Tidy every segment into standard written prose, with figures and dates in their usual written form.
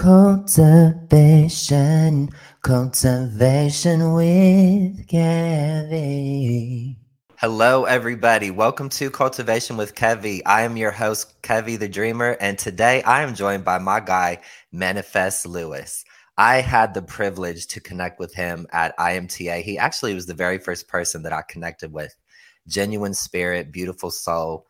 Cultivation with Kevie. Hello, everybody. Welcome to Cultivation with Kevie. I am your host, Kevie the Dreamer, and today I am joined by my guy, Manifest Lewis. I had the privilege to connect with him at IMTA. He actually was the very first person that I connected with. Genuine spirit, beautiful soul.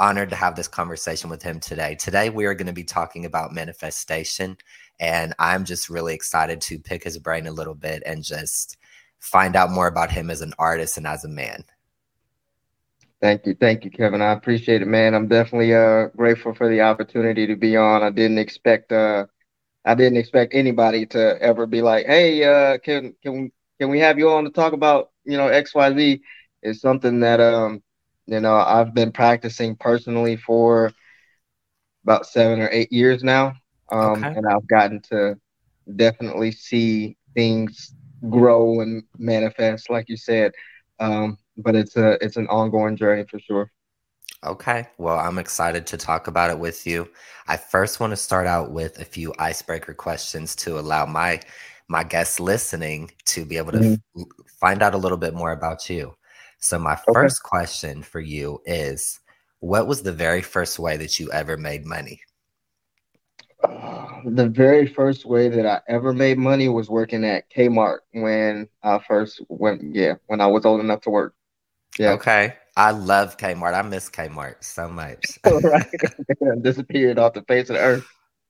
Honored to have this conversation with him today. Today, we are going to be talking about manifestation, and I'm just really excited to pick his brain a little bit and just find out more about him as an artist and as a man. Thank you, Kevin. I appreciate it, man. I'm definitely grateful for the opportunity to be on. I didn't expect anybody to ever be like, "Hey, can we have you on to talk about, you know, XYZ?" It's something that you know, I've been practicing personally for about 7 or 8 years now. And I've gotten to definitely see things grow and manifest, like you said. But it's an ongoing journey for sure. Okay. Well, I'm excited to talk about it with you. I first want to start out with a few icebreaker questions to allow my guests listening to be able to find out a little bit more about you. So my first question for you is, what was the very first way that you ever made money? The very first way that I ever made money was working at Kmart when I first went, when I was old enough to work. Yeah. Okay. I love Kmart. I miss Kmart so much. Right. Disappeared off the face of the earth.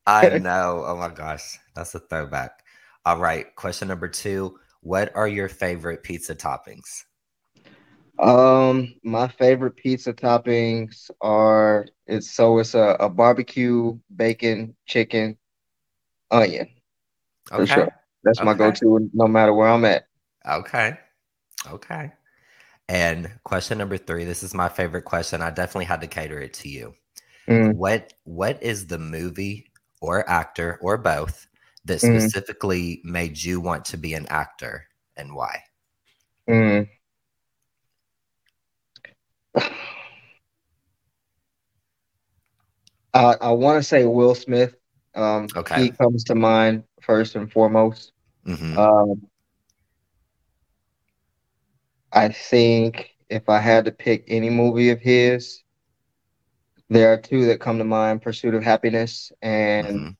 I know. Oh my gosh. That's a throwback. All right. Question number 2. What are your favorite pizza toppings? My favorite pizza toppings are it's a barbecue, bacon, chicken, onion. Okay. For sure. That's my go-to no matter where I'm at. Okay. And question number 3, this is my favorite question. I definitely had to cater it to you. What is the movie or actor or both that specifically made you want to be an actor, and why? I want to say Will Smith. He comes to mind first and foremost. I think if I had to pick any movie of his, there are 2 that come to mind: Pursuit of Happiness and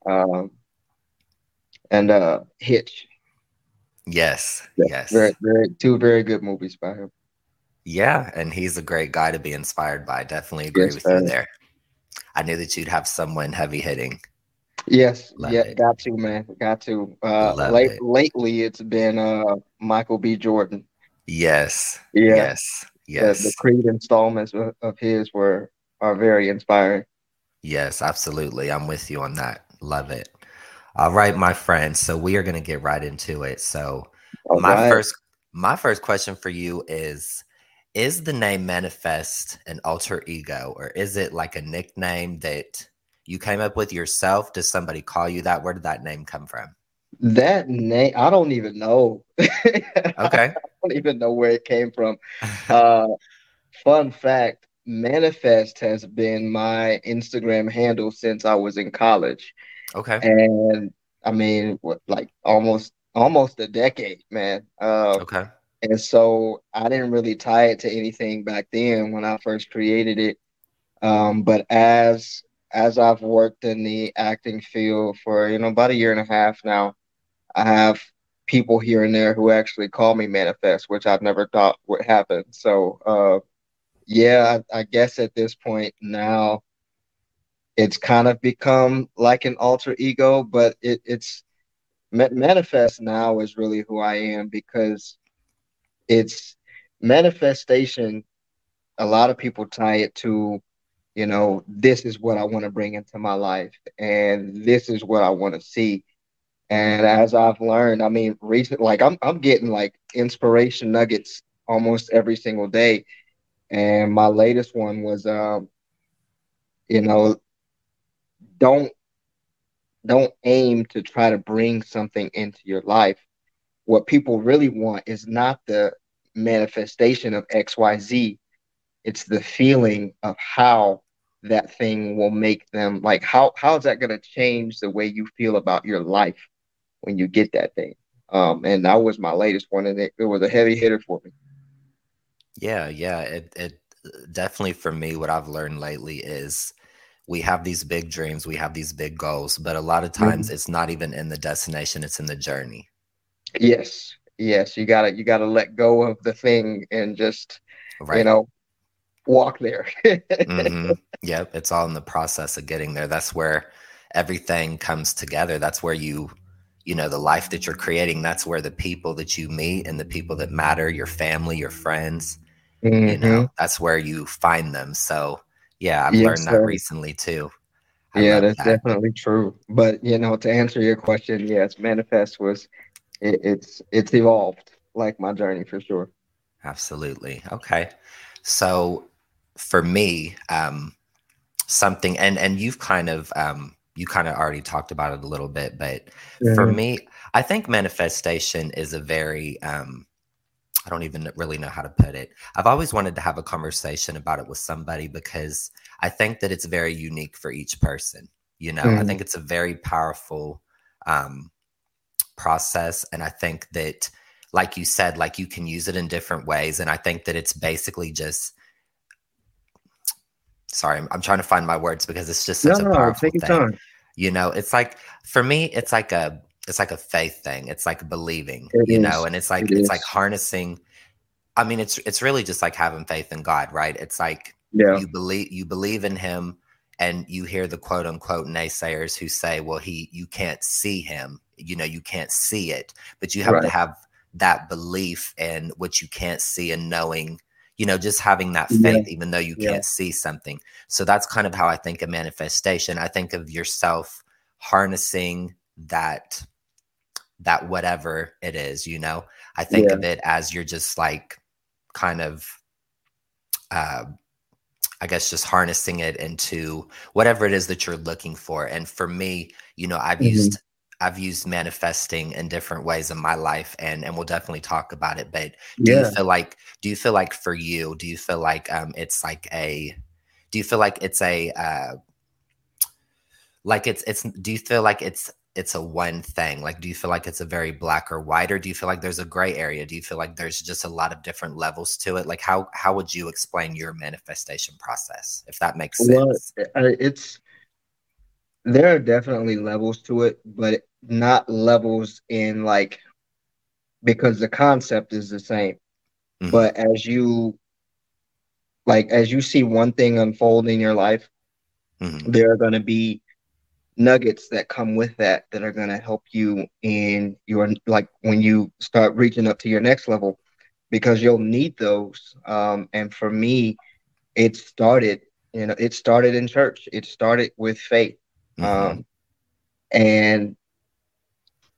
Hitch. Yes. Very, 2 very good movies by him. Yeah, and he's a great guy to be inspired by. Definitely agree with you there. I knew that you'd have someone heavy hitting. Yes, got to, man. Got to. Lately, it's been Michael B. Jordan. Yes. The Creed installments of his are very inspiring. Yes, absolutely. I'm with you on that. Love it. All right, my friend. So we are going to get right into it. So my first question for you is, is the name Manifest an alter ego, or is it like a nickname that you came up with yourself? Does somebody call you that? Where did that name come from? That name, I don't even know. Okay. I don't even know where it came from. Fun fact, Manifest has been my Instagram handle since I was in college. Okay. And I mean, like almost a decade, man. Okay. And so I didn't really tie it to anything back then when I first created it. But as I've worked in the acting field for, you know, about 1.5 years now, I have people here and there who actually call me Manifest, which I've never thought would happen. So, I guess at this point now it's kind of become like an alter ego, but it's Manifest now is really who I am, because it's manifestation. A lot of people tie it to, you know, this is what I want to bring into my life and this is what I want to see. And as I've learned, I mean, recently, like I'm getting like inspiration nuggets almost every single day. And my latest one was, you know, don't aim to try to bring something into your life. What people really want is not the manifestation of XYZ. It's the feeling of how that thing will make them like, how is that going to change the way you feel about your life when you get that thing? And that was my latest one, and it was a heavy hitter for me. Yeah. It definitely, for me, what I've learned lately is we have these big dreams, we have these big goals, but a lot of times it's not even in the destination, it's in the journey. Yes. You gotta let go of the thing and just, right, walk there. Mm-hmm. Yep. It's all in the process of getting there. That's where everything comes together. That's where you the life that you're creating, that's where the people that you meet and the people that matter, your family, your friends, mm-hmm. That's where you find them. So yeah, I've learned that recently too. That's definitely true. But to answer your question, yes, Manifest was, it's evolved like my journey for sure. Absolutely. Okay. So for me, something, and you've kind of, you kind of already talked about it a little bit, but for me, I think manifestation is a very, I don't even really know how to put it. I've always wanted to have a conversation about it with somebody because I think that it's very unique for each person. I think it's a very powerful process. And I think that, like you said, like you can use it in different ways. And I think that it's basically just, sorry, I'm trying to find my words because it's just such a powerful thing. It's like, for me, it's like a faith thing. It's like believing, and it's like harnessing. I mean, it's really just like having faith in God, right? It's like you believe in him, and you hear the quote unquote naysayers who say, well, you can't see him, you can't see it, but you have to have that belief in what you can't see and knowing, just having that faith, even though you can't see something. So that's kind of how I think of manifestation. I think of yourself harnessing that whatever it is, I think of it as you're just like kind of, I guess, just harnessing it into whatever it is that you're looking for. And for me, I've used manifesting in different ways in my life, and we'll definitely talk about it. But do you feel like for you, do you feel like it's like a, do you feel like it's a, like it's, do you feel like it's a one thing? Like, do you feel like it's a very black or white, or do you feel like there's a gray area? Do you feel like there's just a lot of different levels to it? Like how would you explain your manifestation process, if that makes sense? Well, there are definitely levels to it, but not levels in like, because the concept is the same, but as you see one thing unfold in your life, there are going to be nuggets that come with that are going to help you in your, like, when you start reaching up to your next level, because you'll need those. And for me, it started in church. It started with faith. And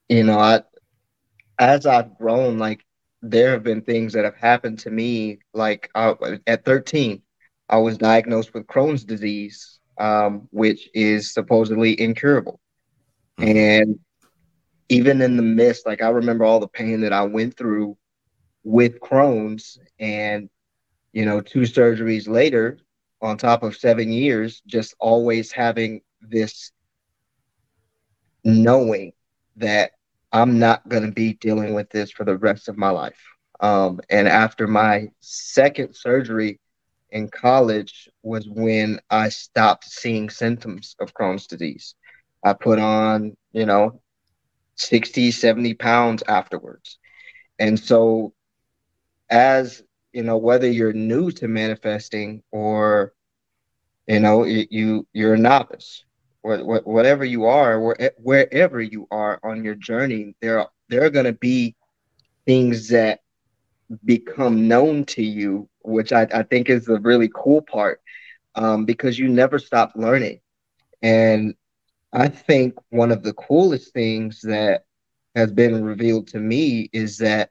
as I've grown, like, there have been things that have happened to me. Like at 13, I was diagnosed with Crohn's disease, which is supposedly incurable. And even in the midst, like, I remember all the pain that I went through with Crohn's, and, 2 surgeries later, on top of 7 years, just always having this knowing that I'm not going to be dealing with this for the rest of my life. And after my second surgery in college was when I stopped seeing symptoms of Crohn's disease. I put on, 60, 70 pounds afterwards. And so, as whether you're new to manifesting or, you're a novice, or whatever you are, wherever you are on your journey, there are going to be things that become known to you, which I think is the really cool part, because you never stop learning. And I think one of the coolest things that has been revealed to me is that,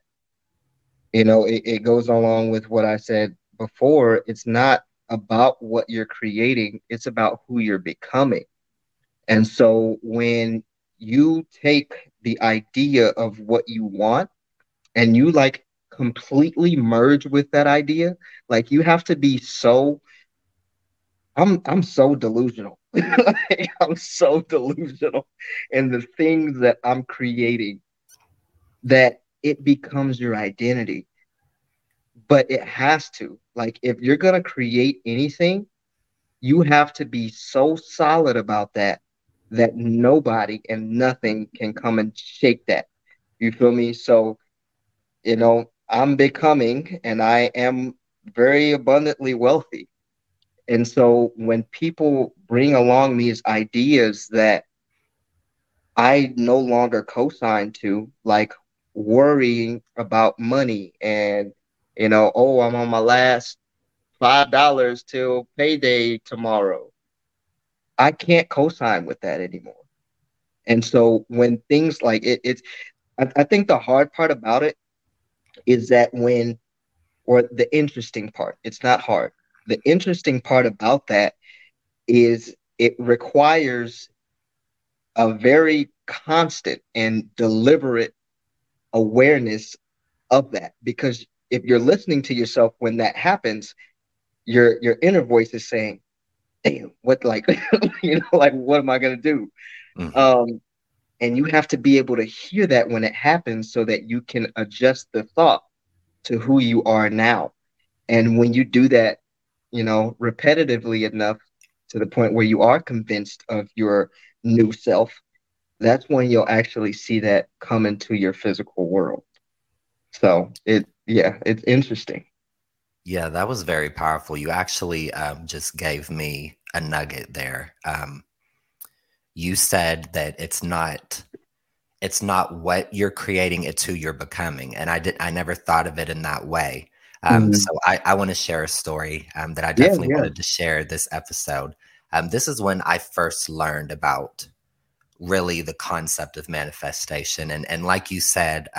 it goes along with what I said before. It's not about what you're creating. It's about who you're becoming. And so when you take the idea of what you want and you completely merge with that idea, like, you have to be so I'm so delusional. Like, I'm so delusional in the things that I'm creating that it becomes your identity. But it has to. Like, if you're going to create anything, you have to be so solid about that that nobody and nothing can come and shake that. You feel me? So, you know, I'm becoming, and I am very abundantly wealthy. And so when people bring along these ideas that I no longer co-sign to, like worrying about money and, you know, oh, I'm on my last $5 till payday tomorrow. I can't co-sign with that anymore. And so when things like I think the hard part about it is that the interesting part, it's not hard. The interesting part about that is it requires a very constant and deliberate awareness of that, because if you're listening to yourself when that happens, your inner voice is saying, "Damn, what, like, you know, like, what am I gonna do?" Mm-hmm. And you have to be able to hear that when it happens, so that you can adjust the thought to who you are now. And when you do that, you know, repetitively enough to the point where you are convinced of your new self, that's when you'll actually see that come into your physical world. So it's interesting. Yeah, that was very powerful. You actually just gave me a nugget there. You said that it's not what you're creating, it's who you're becoming. And I never thought of it in that way. Mm-hmm. So I want to share a story that I definitely wanted to share this episode. This is when I first learned about really the concept of manifestation. And like you said,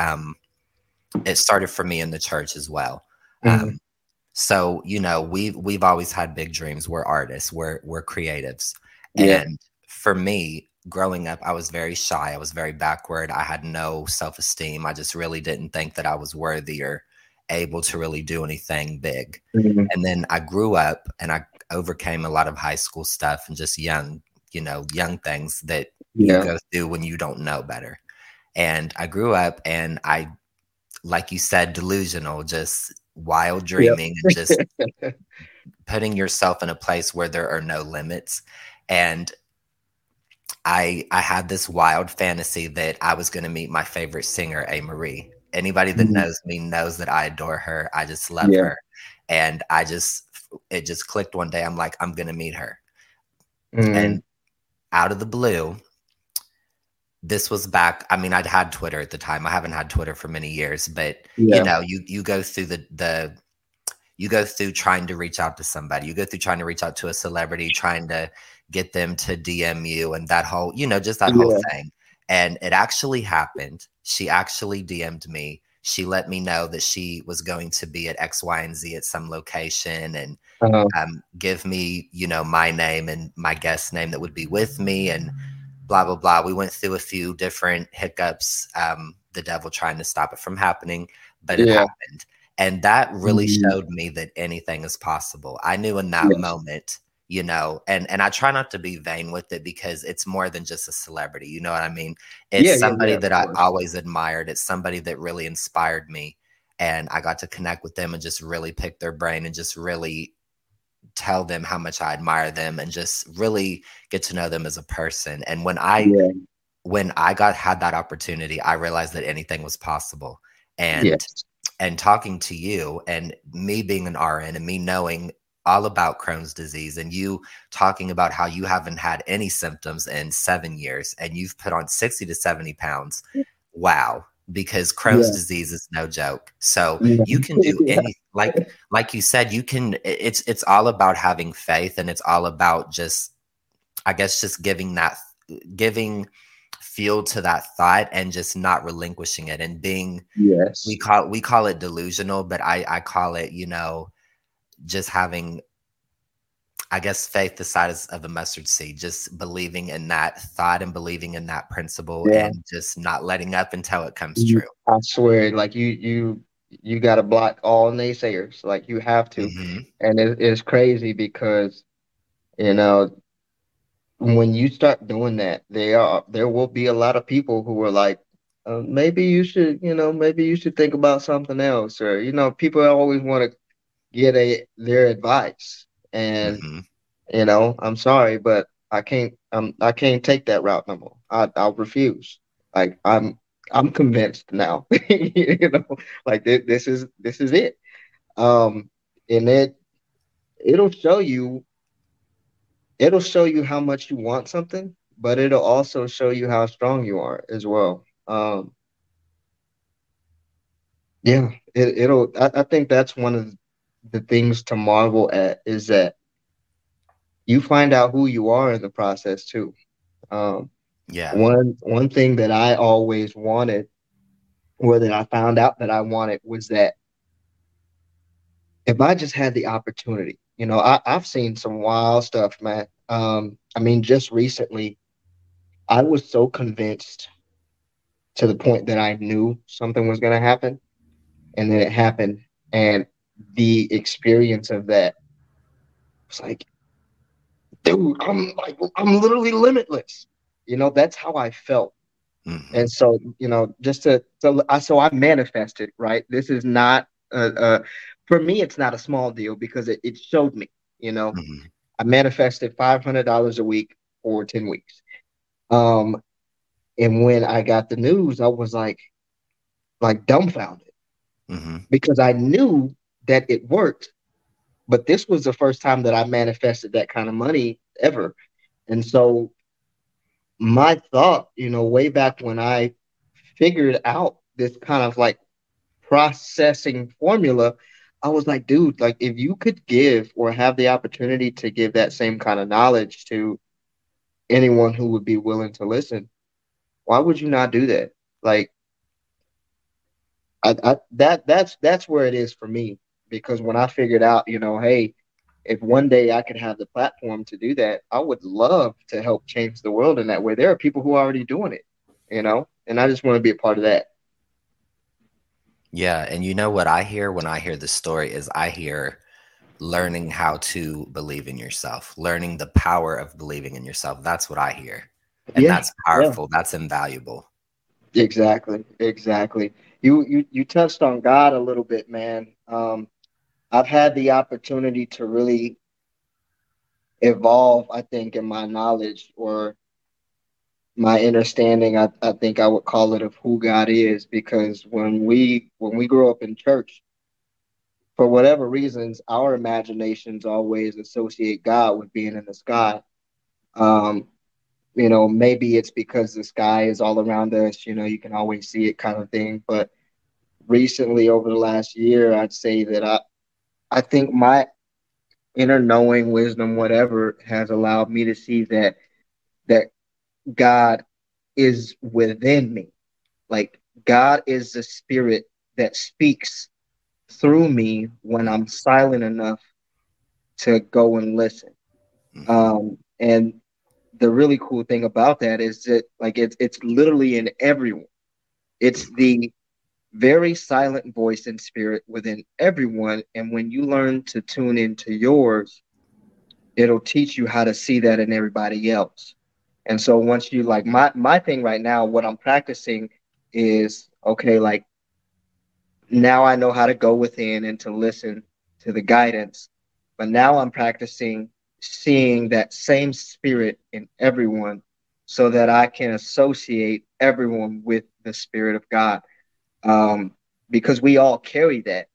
it started for me in the church as well. Mm-hmm. So, you know, we've always had big dreams. We're artists, we're creatives. Yeah. And for me, growing up, I was very shy. I was very backward. I had no self-esteem. I just really didn't think that I was worthy or able to really do anything big. Mm-hmm. And then I grew up and I overcame a lot of high school stuff and just young things that you go through when you don't know better. And I grew up and I, like you said, delusional, just wild dreaming and just putting yourself in a place where there are no limits. And I had this wild fantasy that I was going to meet my favorite singer, A. Marie. Anybody that knows me knows that I adore her. I just love her. And it just clicked one day. I'm like, I'm going to meet her. Mm. And out of the blue, this was back. I mean, I'd had Twitter at the time. I haven't had Twitter for many years, but you know, you go through you go through trying to reach out to somebody, you go through trying to reach out to a celebrity, trying to get them to DM you and that whole, you know, just that whole thing. And it actually happened. She actually DM'd me. She let me know that she was going to be at X, Y, and Z at some location and give me, you know, my name and my guest name that would be with me and blah, blah, blah. We went through a few different hiccups, the devil trying to stop it from happening, but it happened. And that really showed me that anything is possible. I knew in that moment, you know, and I try not to be vain with it because it's more than just a celebrity. You know what I mean? It's somebody that I always admired. It's somebody that really inspired me. And I got to connect with them and just really pick their brain and just really tell them how much I admire them and just really get to know them as a person. And when I had that opportunity, I realized that anything was possible. And, and talking to you and me being an RN and me knowing all about Crohn's disease and you talking about how you haven't had any symptoms in 7 years and you've put on 60 to 70 pounds. Wow. Because Crohn's disease is no joke. So you can do anything. Like you said, you can, it's all about having faith and it's all about just, I guess, just giving fuel to that thought and just not relinquishing it and being, we call it delusional, but I call it, you know, just having, I guess, faith the size of a mustard seed, just believing in that thought and believing in that principle and just not letting up until it comes true. I swear, like you got to block all naysayers, like you have to. Mm-hmm. And it's crazy because You know, when you start doing that, there will be a lot of people who are like, maybe you should think about something else, or, you know, people always want to get their advice, and you know, I'm sorry, but I can't take that route no more. I'll refuse. Like, I'm convinced now. You know, like this is it. And it'll show you how much you want something, but it'll also show you how strong you are as well. I think that's one of the things to marvel at, is that you find out who you are in the process too. One thing that I always wanted, or that I found out that I wanted, was that if I just had the opportunity, you know, I've seen some wild stuff, man. I mean, just recently, I was so convinced to the point that I knew something was going to happen, and then it happened. And the experience of that was like, dude, I'm literally limitless. You know, that's how I felt. And so, you know, I manifested, right? This is not, for me, it's not a small deal, because it showed me, you know, I manifested $500 a week for 10 weeks. And when I got the news, I was like dumbfounded, because I knew that it worked, but this was the first time that I manifested that kind of money ever. And so my thought, you know, way back when I figured out this kind of like processing formula, I was like, dude, like, if you could give, or have the opportunity to give, that same kind of knowledge to anyone who would be willing to listen, why would you not do that? Like, that's where it is for me, because when I figured out, you know, hey, if one day I could have the platform to do that, I would love to help change the world in that way. There are people who are already doing it, you know, and I just want to be a part of that. Yeah. And you know what I hear when I hear this story is I hear learning how to believe in yourself, learning the power of believing in yourself. That's what I hear. And that's powerful. Yeah. That's invaluable. Exactly. You touched on God a little bit, man. I've had the opportunity to really evolve, I think, in my knowledge, or my understanding, I think I would call it, of who God is, because when we grow up in church, for whatever reasons, our imaginations always associate God with being in the sky. You know, maybe it's because the sky is all around us, you know, you can always see it kind of thing. But recently, over the last year, I'd say that I think my inner knowing, wisdom, whatever, has allowed me to see that God is within me. Like, God is the spirit that speaks through me when I'm silent enough to go and listen. And the really cool thing about that is that, like, it's literally in everyone. It's the very silent voice and spirit within everyone. And when you learn to tune into yours, it'll teach you how to see that in everybody else. And so once you, like, my thing right now, what I'm practicing is, okay, like, now I know how to go within and to listen to the guidance, but now I'm practicing seeing that same spirit in everyone, so that I can associate everyone with the spirit of God. Because we all carry that,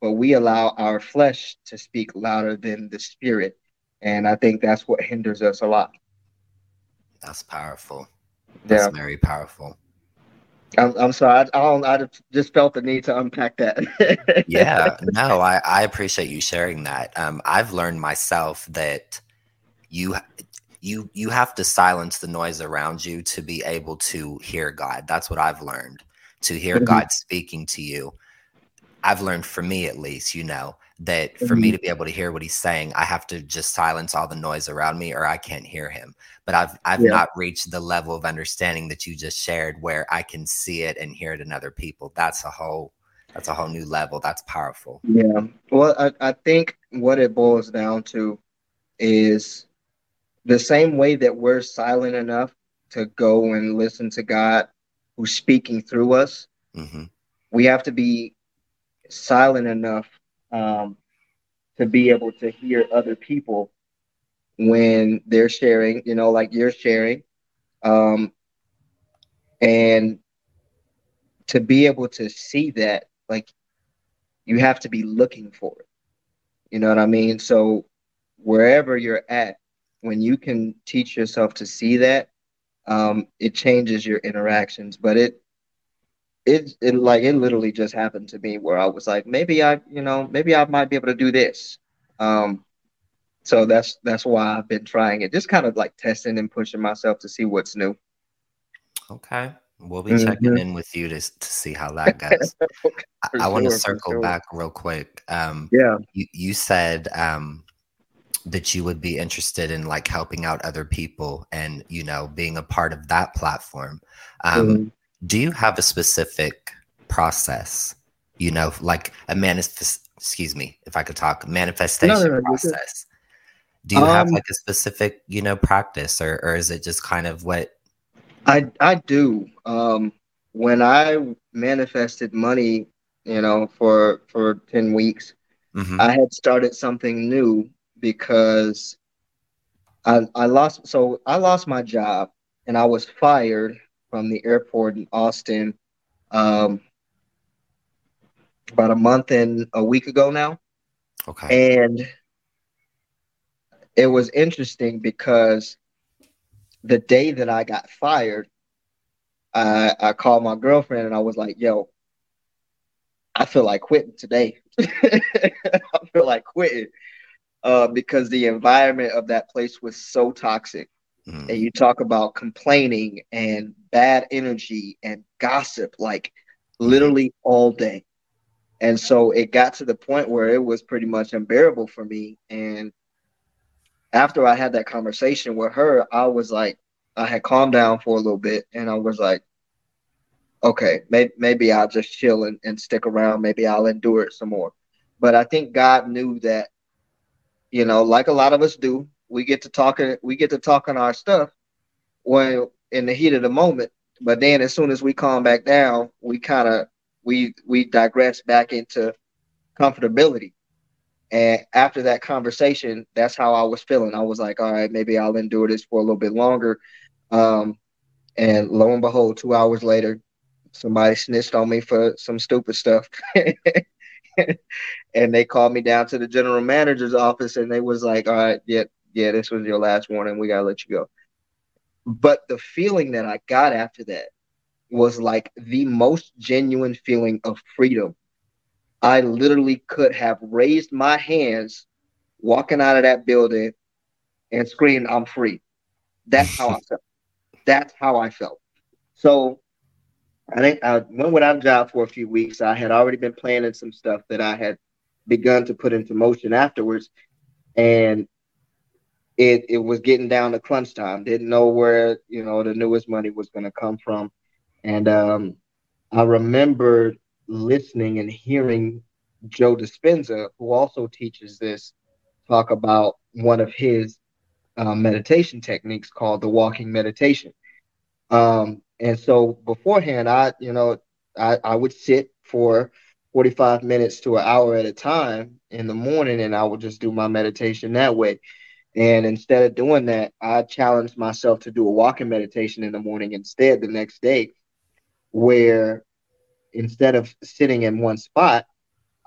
but we allow our flesh to speak louder than the spirit. And I think that's what hinders us a lot. That's powerful. That's very powerful. I'm sorry. I just felt the need to unpack that. Yeah, no, I appreciate you sharing that. I've learned myself that you have to silence the noise around you to be able to hear God. That's what I've learned. To hear God speaking to you. I've learned, for me at least, you know, that for me to be able to hear what he's saying, I have to just silence all the noise around me, or I can't hear him. But I've not reached the level of understanding that you just shared, where I can see it and hear it in other people. That's a whole new level. That's powerful. Yeah. Well, I think what it boils down to is the same way that we're silent enough to go and listen to God who's speaking through us, mm-hmm. we have to be silent enough to be able to hear other people when they're sharing, you know, like you're sharing. And to be able to see that, like, you have to be looking for it. You know what I mean? So wherever you're at, when you can teach yourself to see that, it changes your interactions. But it literally just happened to me where I was like, maybe I might be able to do this. So that's why I've been trying it, just kind of like testing and pushing myself to see what's new. Okay. We'll be checking in with you to see how that goes. I want to circle back real quick. Yeah. You said that you would be interested in like helping out other people and, you know, being a part of that platform. Do you have a specific process, you know, like a manifestation process? Do you have like a specific, you know, practice or is it just kind of what? I do. When I manifested money, you know, for 10 weeks, mm-hmm. I had started something new because I lost my job and I was fired from the airport in Austin about a week ago now. Okay. And it was interesting because the day that I got fired, I called my girlfriend and I was like, yo, I feel like quitting today. Because the environment of that place was so toxic. Mm. And you talk about complaining and bad energy and gossip, like literally all day. And so it got to the point where it was pretty much unbearable for me. And after I had that conversation with her, I was like, I had calmed down for a little bit and I was like, okay, maybe I'll just chill and stick around. Maybe I'll endure it some more. But I think God knew that, you know, like a lot of us do, we get to talking our stuff when in the heat of the moment. But then as soon as we calm back down, we digress back into comfortability. And after that conversation, that's how I was feeling. I was like, all right, maybe I'll endure this for a little bit longer. And lo and behold, 2 hours later, somebody snitched on me for some stupid stuff. And they called me down to the general manager's office and they was like, all right, yeah, this was your last warning. We got to let you go. But the feeling that I got after that was like the most genuine feeling of freedom. I literally could have raised my hands walking out of that building and screamed, I'm free. That's how I felt. So I think I went without a job for a few weeks. I had already been planning some stuff that I had begun to put into motion afterwards. And it was getting down to crunch time. Didn't know where, you know, the newest money was going to come from. And I remembered listening and hearing Joe Dispenza, who also teaches this, talk about one of his meditation techniques called the walking meditation. And so beforehand, I would sit for 45 minutes to an hour at a time in the morning, and I would just do my meditation that way. And instead of doing that, I challenged myself to do a walking meditation in the morning instead the next day, where instead of sitting in one spot,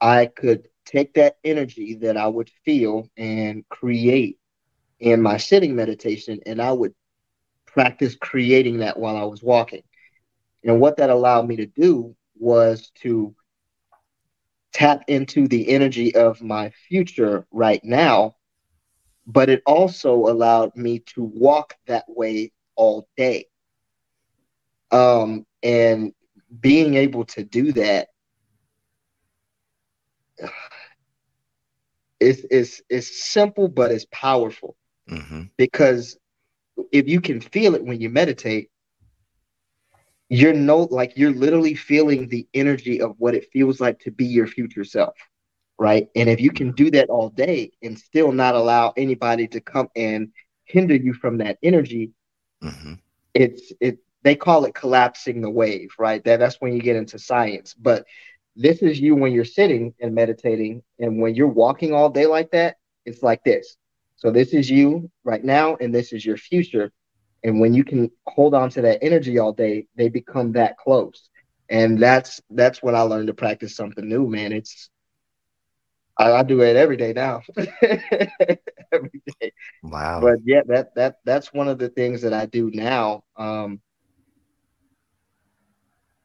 I could take that energy that I would feel and create in my sitting meditation, and I would practice creating that while I was walking. And what that allowed me to do was to tap into the energy of my future right now, but it also allowed me to walk that way all day. And being able to do that is simple, but it's powerful, mm-hmm. because if you can feel it when you meditate, you're literally feeling the energy of what it feels like to be your future self, right? And if you can do that all day and still not allow anybody to come in hinder you from that energy, mm-hmm. They call it collapsing the wave, right? That's when you get into science. But this is you when you're sitting and meditating, and when you're walking all day like that, it's like this. So this is you right now, and this is your future. And when you can hold on to that energy all day, they become that close. And that's when I learned to practice something new, man. I do it every day now. Every day. Wow. But yeah, that's one of the things that I do now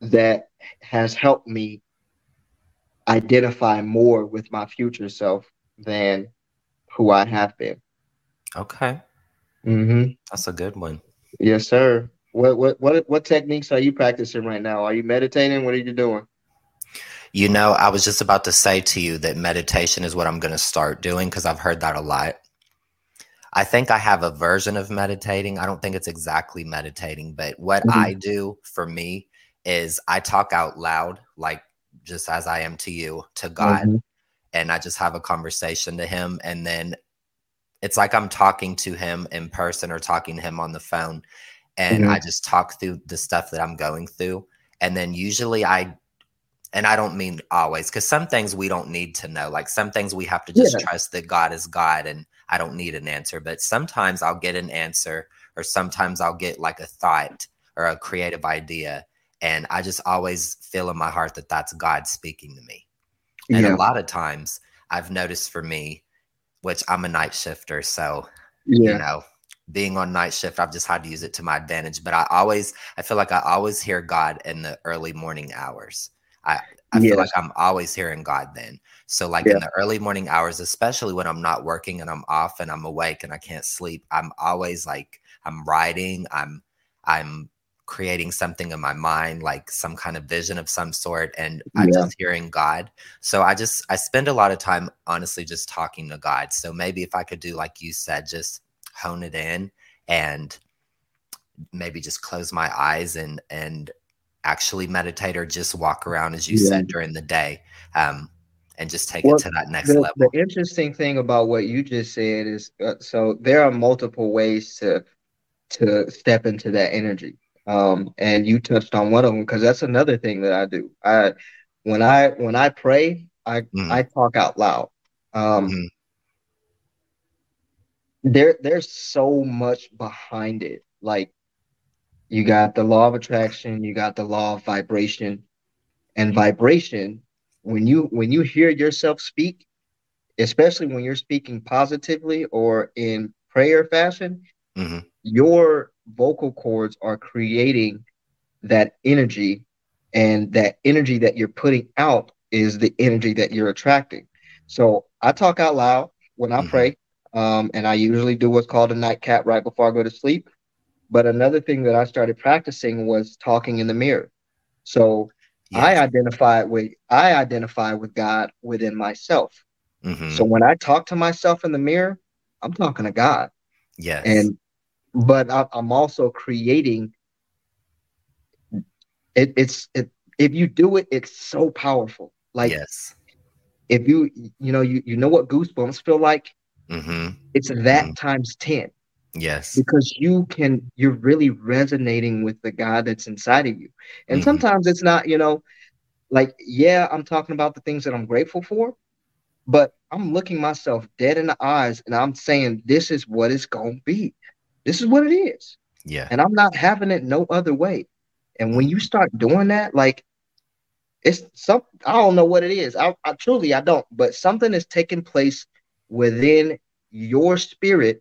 that has helped me identify more with my future self than who I have been. Okay. Mm-hmm. That's a good one. Yes, sir. What techniques are you practicing right now? Are you meditating? What are you doing? You know, I was just about to say to you that meditation is what I'm going to start doing because I've heard that a lot. I think I have a version of meditating. I don't think it's exactly meditating, but what mm-hmm. I do for me is I talk out loud, like just as I am to you, to God. Mm-hmm. And I just have a conversation to him. And then it's like I'm talking to him in person or talking to him on the phone. And mm-hmm. I just talk through the stuff that I'm going through. And then usually I don't mean always, because some things we don't need to know. Like some things we have to just trust that God is God and I don't need an answer. But sometimes I'll get an answer, or sometimes I'll get like a thought or a creative idea. And I just always feel in my heart that that's God speaking to me. And a lot of times I've noticed for me, which I'm a night shifter. So, you know, being on night shift, I've just had to use it to my advantage. But I feel like I always hear God in the early morning hours. I feel like I'm always hearing God then. So like in the early morning hours, especially when I'm not working and I'm off and I'm awake and I can't sleep, I'm always like, I'm writing, I'm creating something in my mind, like some kind of vision of some sort. And I'm just hearing God. So I spend a lot of time, honestly, just talking to God. So maybe if I could do, like you said, just hone it in and maybe just close my eyes and actually meditate, or just walk around, as you said, during the day, and just take it to that next level. The interesting thing about what you just said is, so there are multiple ways to step into that energy. And you touched on one of them, because that's another thing that I do. When I pray, I talk out loud. There's so much behind it. Like you got the law of attraction, you got the law of vibration, and vibration. When you hear yourself speak, especially when you're speaking positively or in prayer fashion, your vocal cords are creating that energy, and that energy that you're putting out is the energy that you're attracting. So I talk out loud when I pray, and I usually do what's called a nightcap right before I go to sleep. But another thing that I started practicing was talking in the mirror. So I identify with God within myself. So when I talk to myself in the mirror, I'm talking to God. Yes. But I'm also creating it. If you do it, it's so powerful. Like if you know what goosebumps feel like, it's that times 10. Yes. Because you're really resonating with the God that's inside of you. And sometimes it's not, I'm talking about the things that I'm grateful for, but I'm looking myself dead in the eyes and I'm saying, this is what it's going to be. This is what it is. Yeah. And I'm not having it no other way. And when you start doing that, like it's I don't know what it is. I truly, I don't, but something is taking place within your spirit.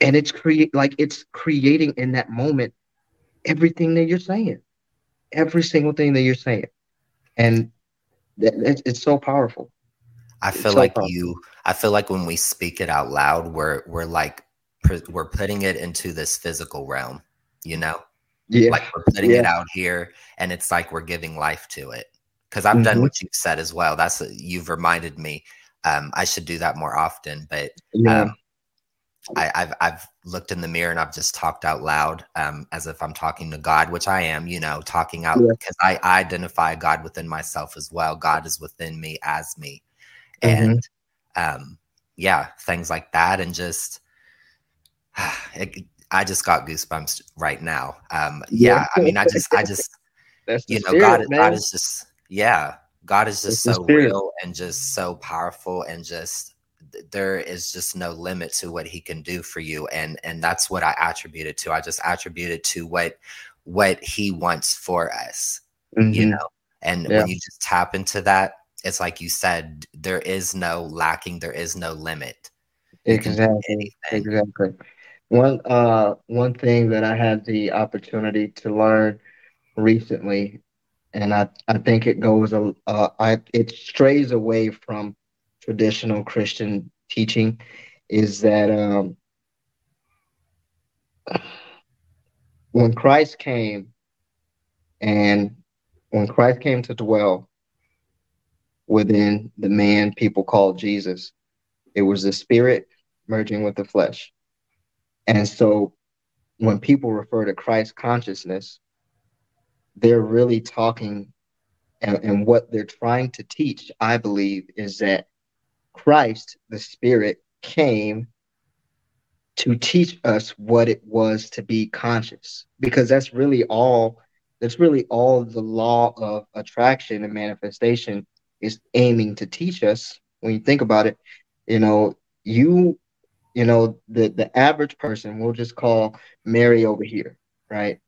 And it's creating in that moment, everything that you're saying, every single thing that you're saying. And it's so powerful. I feel like when we speak it out loud, we're putting it into this physical realm, like we're putting it out here, and it's like we're giving life to it. Because I've done what you've said as well. You've reminded me. I should do that more often. But I've looked in the mirror and I've just talked out loud, as if I'm talking to God, which I am, talking out, because I identify God within myself as well. God is within me as me. And yeah, things like that. And just, I just got goosebumps right now. Yeah, I mean, I just, you know, God is just, yeah, God is just so real and just so powerful, and just there is just no limit to what he can do for you. And that's what I attribute it to. I just attribute it to what he wants for us, mm-hmm. you know, and when you just tap into that, it's like you said, there is no lacking. There is no limit. Exactly. One thing that I had the opportunity to learn recently, and I think it goes it strays away from traditional Christian teaching, is that when Christ came, and when Christ came to dwell within the man people called Jesus, it was the spirit merging with the flesh. And so when people refer to Christ consciousness, they're really talking, and what they're trying to teach, I believe, is that Christ, the Spirit, came to teach us what it was to be conscious, because that's really all the law of attraction and manifestation is aiming to teach us. When you think about it, you know, the average person, we'll just call Mary over here, right?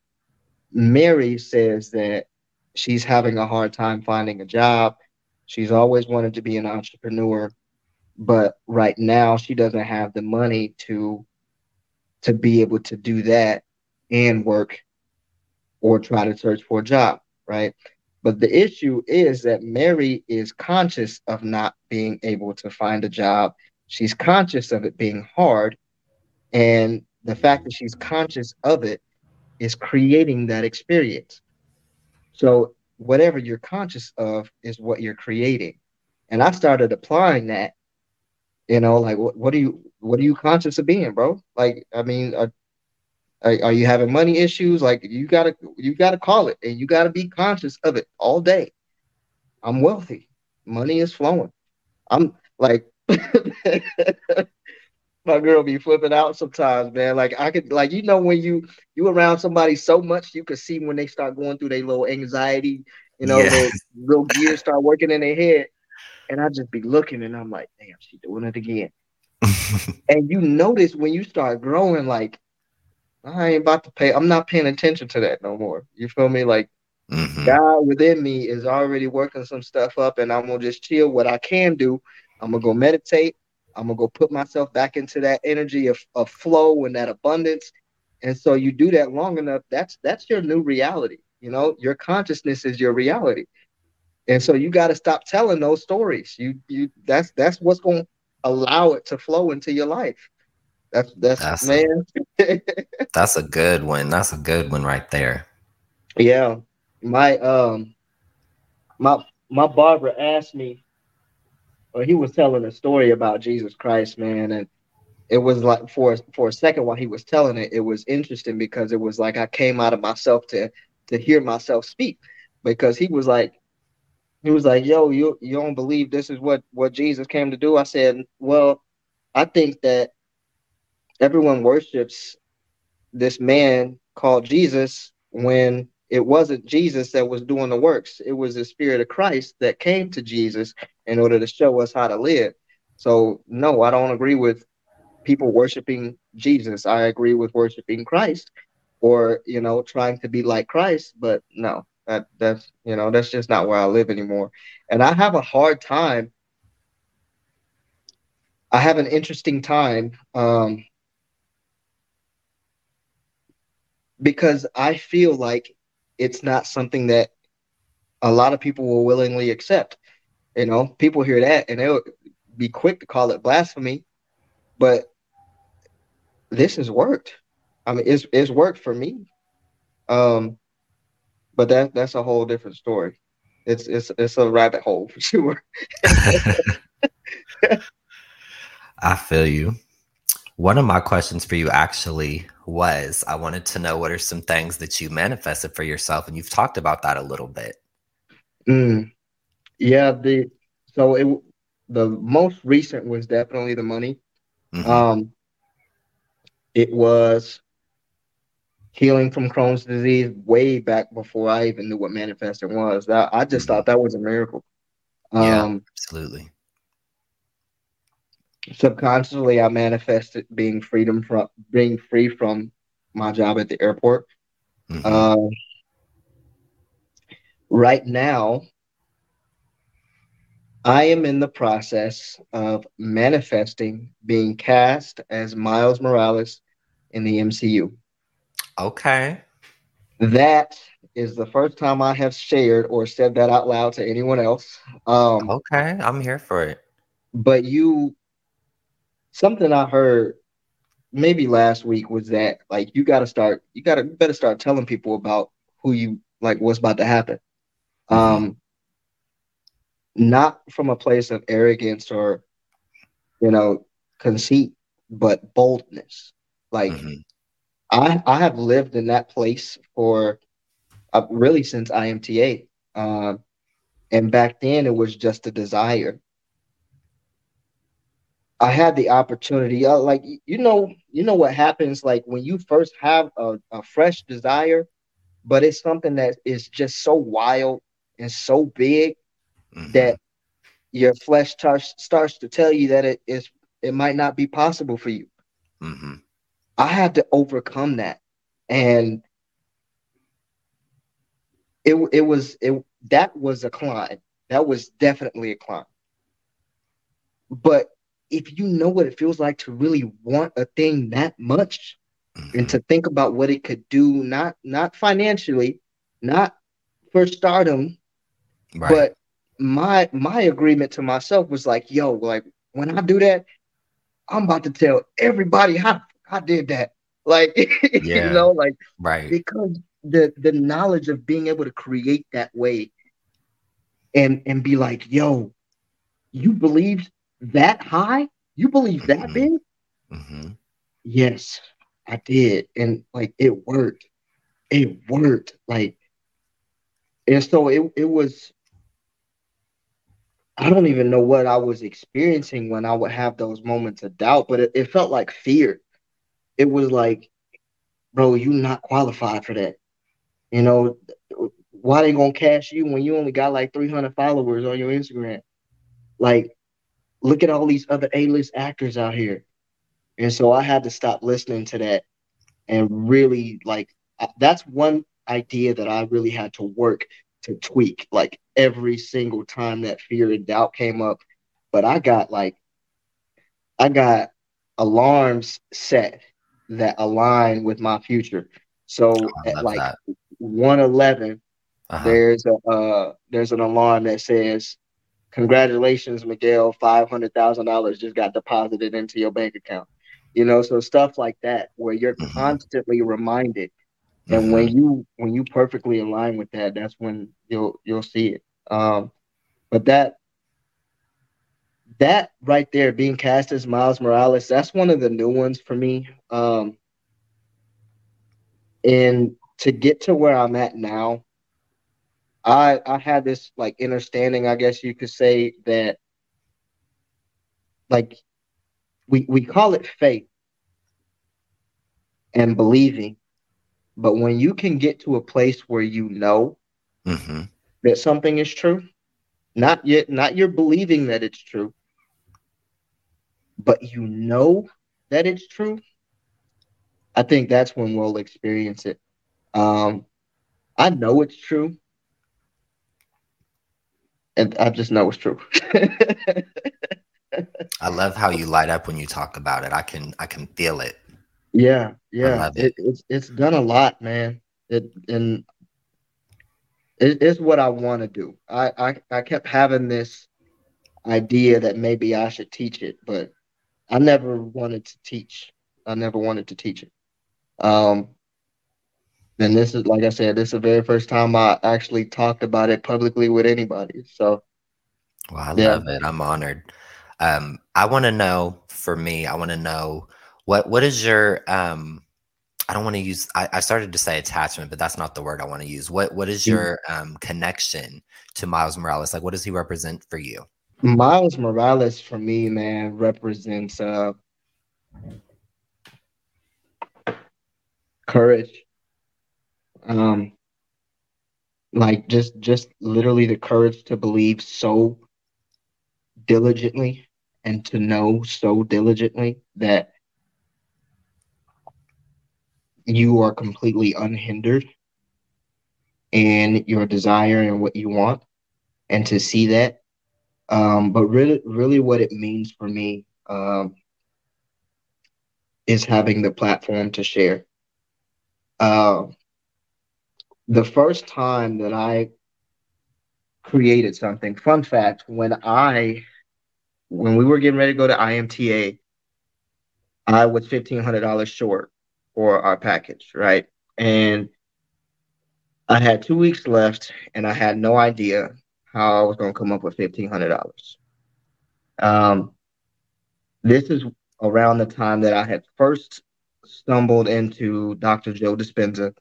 Mary says that she's having a hard time finding a job. She's always wanted to be an entrepreneur, but right now she doesn't have the money to be able to do that and work or try to search for a job, right? But the issue is that Mary is conscious of not being able to find a job. She's conscious of it being hard, and the fact that she's conscious of it is creating that experience. So whatever you're conscious of is what you're creating. And I started applying that, you know, like, what are you conscious of being, bro? Like, I mean, are you having money issues? Like, you gotta call it, and you gotta be conscious of it all day. I'm wealthy. Money is flowing. I'm like, my girl be flipping out sometimes, man. Like, I could, like, you know, when you around somebody so much, you could see when they start going through their little anxiety, you know, their little gears start working in their head. And I just be looking, and I'm like, damn, she doing it again. And you notice when you start growing, like, I'm not paying attention to that no more. You feel me? Like, mm-hmm. God within me is already working some stuff up, and I'm gonna just chill. What I can do, I'm going to go meditate. I'm going to go put myself back into that energy of flow and that abundance. And so you do that long enough, that's your new reality. You know, your consciousness is your reality. And so you got to stop telling those stories. That's what's going to allow it to flow into your life. That's man. That's a good one. That's a good one right there. Yeah. My barber asked me, well, he was telling a story about Jesus Christ, man, and it was like for a second while he was telling it, it was interesting because it was like I came out of myself to hear myself speak, because he was like, yo, you don't believe this is what Jesus came to do? I said, well, I think that everyone worships this man called Jesus when it wasn't Jesus that was doing the works. It was the Spirit of Christ that came to Jesus in order to show us how to live. So, no, I don't agree with people worshiping Jesus. I agree with worshiping Christ, or, you know, trying to be like Christ. But no, that's, you know, that's just not where I live anymore. And I have a hard time. I have an interesting time because I feel like it's not something that a lot of people will willingly accept. You know, people hear that and they'll be quick to call it blasphemy, but this has worked. I mean, it's worked for me. But that's a whole different story. It's a rabbit hole for sure. I feel you. One of my questions for you actually was, I wanted to know, what are some things that you manifested for yourself? And you've talked about that a little bit. Yeah. So the most recent was definitely the money. Mm-hmm. It was healing from Crohn's disease way back before I even knew what manifesting was. I just thought that was a miracle. Yeah, absolutely. Subconsciously, I manifested being free from my job at the airport. Mm-hmm. Right now, I am in the process of manifesting being cast as Miles Morales in the MCU. Okay. That is the first time I have shared or said that out loud to anyone else. Okay, I'm here for it. But something I heard maybe last week was that like you better start telling people about what's about to happen. Not from a place of arrogance or, conceit, but boldness. Like, mm-hmm. I have lived in that place for really since IMTA. And back then it was just a desire. I had the opportunity, you know what happens like when you first have a fresh desire, but it's something that is just so wild and so big. Mm-hmm. That your flesh starts to tell you that it might not be possible for you. Mm-hmm. I had to overcome that, and that was a climb. That was definitely a climb. But if you know what it feels like to really want a thing that much, mm-hmm. and to think about what it could do—not financially, not for stardom, right. But my agreement to myself was like, yo, like when I do that, I'm about to tell everybody how I did that. Like, yeah. Right. Because the knowledge of being able to create that way and be like, yo, you believed that high? You believed that mm-hmm. big? Mm-hmm. Yes, I did. And like, it worked. It worked. Like, and so it was, I don't even know what I was experiencing when I would have those moments of doubt, but it felt like fear. It was like, bro, you not qualified for that. Why they gonna cash you when you only got like 300 followers on your Instagram? Like, look at all these other A-list actors out here. And so I had to stop listening to that and really that's one idea that I really had to work to tweak, like every single time that fear and doubt came up. But I got alarms set that align with my future. So at 1:11, uh-huh. There's an alarm that says, "Congratulations, Miguel, $500,000 just got deposited into your bank account." So stuff like that where you're mm-hmm. constantly reminded. And when you perfectly align with that, that's when you'll see it. But that right there, being cast as Miles Morales, that's one of the new ones for me. And to get to where I'm at now, I had this understanding, I guess you could say, that we call it faith and believing. But when you can get to a place where mm-hmm. that something is true, not you're believing that it's true, but that it's true, I think that's when we'll experience it. I know it's true. And I just know it's true. I love how you light up when you talk about it. I can feel it. Yeah, it's done a lot, man. It's what I want to do. I kept having this idea that maybe I should teach it, but I never wanted to teach. I never wanted to teach it. And this is, like I said, this is the very first time I actually talked about it publicly with anybody. So, well, I love it. I'm honored. I want to know. What is your I started to say attachment, but that's not the word I want to use. What is your connection to Miles Morales? Like, what does he represent for you? Miles Morales for me, man, represents courage. Like just literally the courage to believe so diligently and to know so diligently that you are completely unhindered in your desire and what you want, and to see that. But really what it means for me is having the platform to share. The first time that I created something, fun fact, when we were getting ready to go to IMTA, I was $1,500 short for our package, right? And I had 2 weeks left, and I had no idea how I was going to come up with $1,500. This is around the time that I had first stumbled into Dr. Joe Dispenza.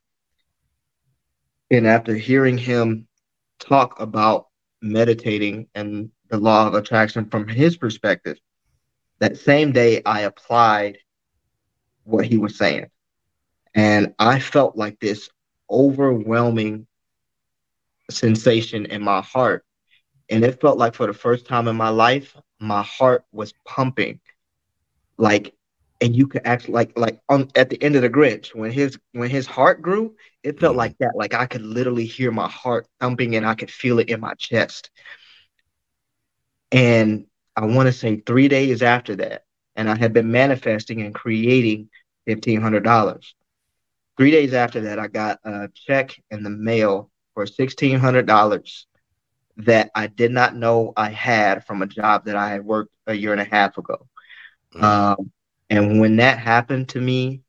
And after hearing him talk about meditating and the law of attraction from his perspective, that same day I applied what he was saying. And I felt like this overwhelming sensation in my heart. And it felt like for the first time in my life, my heart was pumping. Like, and you could act like on, at the end of the Grinch, when his heart grew, it felt like that. Like I could literally hear my heart thumping and I could feel it in my chest. And I want to say 3 days after that, and I had been manifesting and creating $1,500. 3 days after that, I got a check in the mail for $1,600 that I did not know I had from a job that I had worked a year and a half ago. And when that happened to me,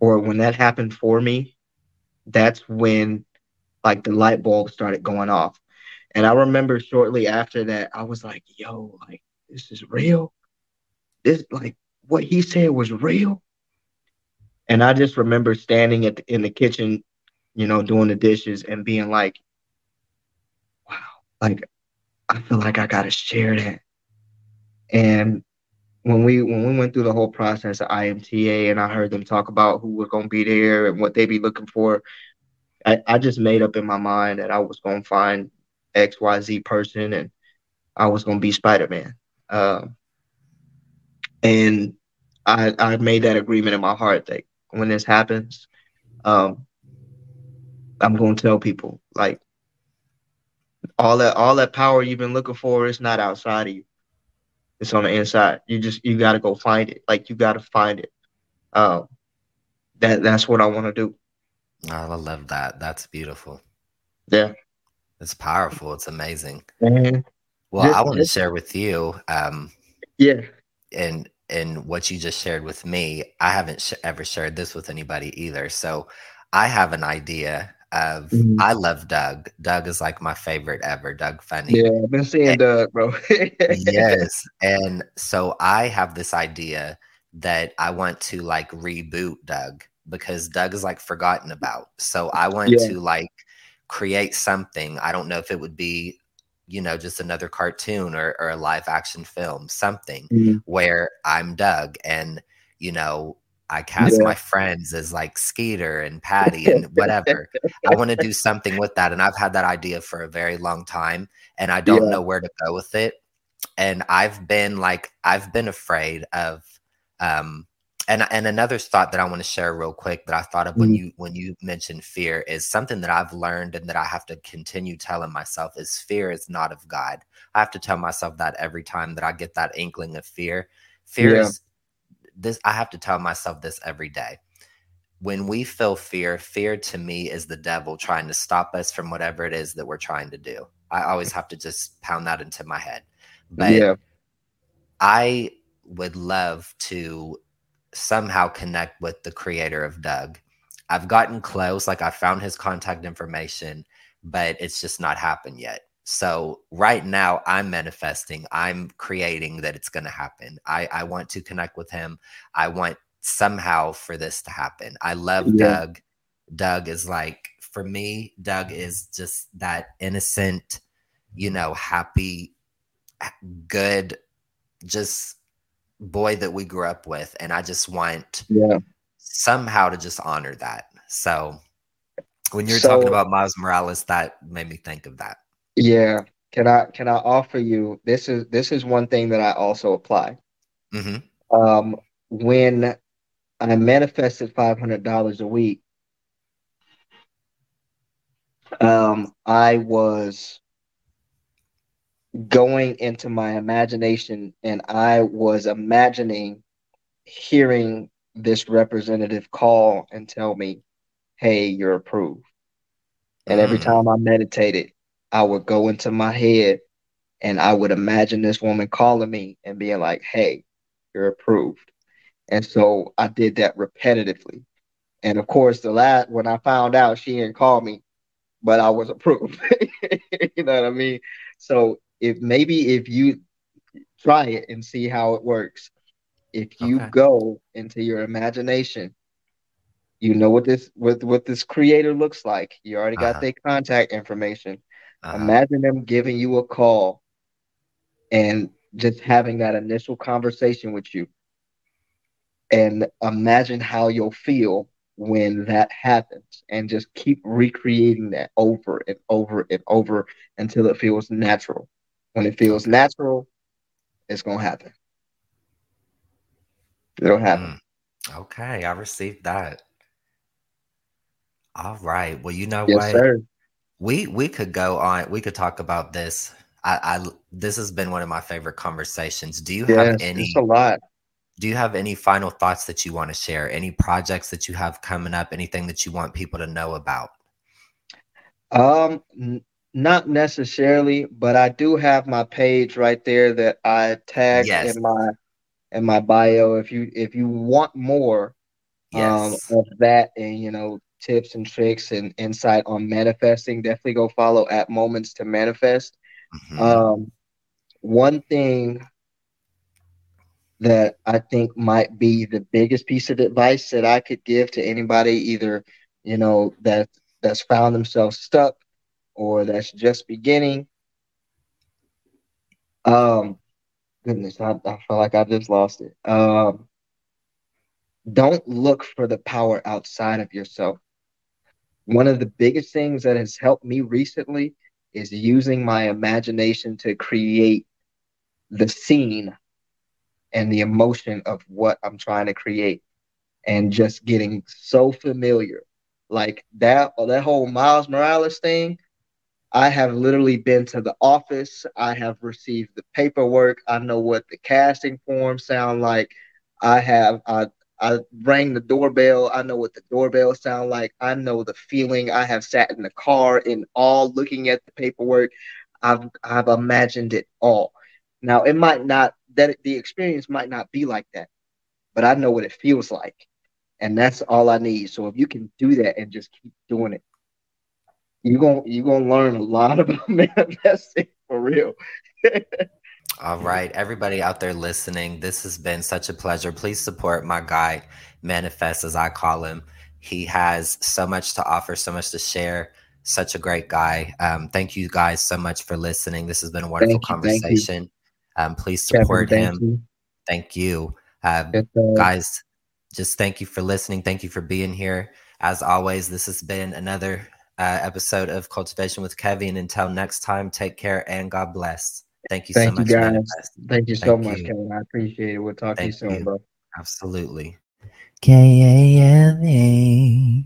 or when that happened for me, that's when like the light bulb started going off. And I remember shortly after that, I was like, yo, like, this is real. This, like, what he said was real. And I just remember standing in the kitchen, you know, doing the dishes and being like, wow, like, I feel like I got to share that. And when we went through the whole process of IMTA and I heard them talk about who was going to be there and what they be looking for, I just made up in my mind that I was going to find XYZ person and I was going to be Spider-Man. And I made that agreement in my heart that when this happens, I'm going to tell people, like, all that power you've been looking for is not outside of you. It's on the inside. You got to go find it. Like, you got to find it. That's what I want to do. I love that. That's beautiful. Yeah. It's powerful. It's amazing. Mm-hmm. Well, I want to share with you. And what you just shared with me, I haven't ever shared this with anybody either. So I have an idea of, I love Doug. Doug is like my favorite ever. Doug Funny. Yeah, I've been seeing Doug, bro. Yes. And so I have this idea that I want to like reboot Doug because Doug is like forgotten about. So I want to like create something. I don't know if it would be, you know, just another cartoon or a live action film, something where I'm Doug and, you know, I cast my friends as like Skeeter and Patty and whatever. I want to do something with that. And I've had that idea for a very long time and I don't know where to go with it. And I've been afraid of, and another thought that I want to share real quick that I thought of when you mentioned fear is something that I've learned and that I have to continue telling myself is fear is not of God. I have to tell myself that every time that I get that inkling of fear. Fear is this. I have to tell myself this every day. When we feel fear, fear to me is the devil trying to stop us from whatever it is that we're trying to do. I always have to just pound that into my head. But I would love to somehow connect with the creator of Doug. I've gotten close, like I found his contact information, but it's just not happened yet. So right now I'm manifesting, I'm creating that it's going to happen. I want to connect with him. I want somehow for this to happen. I love Doug. Doug is like, for me, Doug is just that innocent, you know, happy good, just boy that we grew up with. And I just want somehow to just honor that. So when you're talking about Miles Morales, that made me think of that. Yeah. Can I offer you, this is one thing that I also apply. Mm-hmm. When I manifested $500 a week, I was going into my imagination and I was imagining hearing this representative call and tell me, hey, you're approved. And every time I meditated, I would go into my head and I would imagine this woman calling me and being like, hey, you're approved. And so I did that repetitively. And of course, when I found out, she didn't call me, but I was approved. You know what I mean? So if you try it and see how it works, if you go into your imagination, you know what this creator looks like. You already got their contact information. Imagine them giving you a call and just having that initial conversation with you. And imagine how you'll feel when that happens, and just keep recreating that over and over and over until it feels natural. When it feels natural, it's going to happen. It'll happen. Okay, I received that. All right. Well, you know what? Sir. We could go on. We could talk about this. This has been one of my favorite conversations. Do you have any? It's a lot. Do you have any final thoughts that you want to share? Any projects that you have coming up? Anything that you want people to know about? Not necessarily, but I do have my page right there that I tagged in my bio. If you want more of that, and tips and tricks and insight on manifesting, definitely go follow at Moments to Manifest. Mm-hmm. One thing that I think might be the biggest piece of advice that I could give to anybody, either, that's found themselves stuck or that's just beginning. Goodness, I feel like I just lost it. Don't look for the power outside of yourself. One of the biggest things that has helped me recently is using my imagination to create the scene and the emotion of what I'm trying to create, and just getting so familiar. Like that whole Miles Morales thing, I have literally been to the office. I have received the paperwork. I know what the casting forms sound like. I rang the doorbell. I know what the doorbell sound like. I know the feeling. I have sat in the car and all looking at the paperwork. I've imagined it all. Now, it might not, the experience might not be like that, but I know what it feels like, and that's all I need. So if you can do that and just keep doing it, you're gonna learn a lot about manifesting for real. All right, everybody out there listening, this has been such a pleasure. Please support my guy, Manifest, as I call him. He has so much to offer, so much to share. Such a great guy. Thank you guys so much for listening. This has been a wonderful conversation. Please support him. Thank you. Guys, just thank you for listening. Thank you for being here. As always, this has been another episode of Kultivation with Kevie. And until next time, take care and God bless. Thank you so much. Guys. Thank you so much, Kevin. I appreciate it. We'll talk to you soon, bro. Absolutely. K-A-M-E.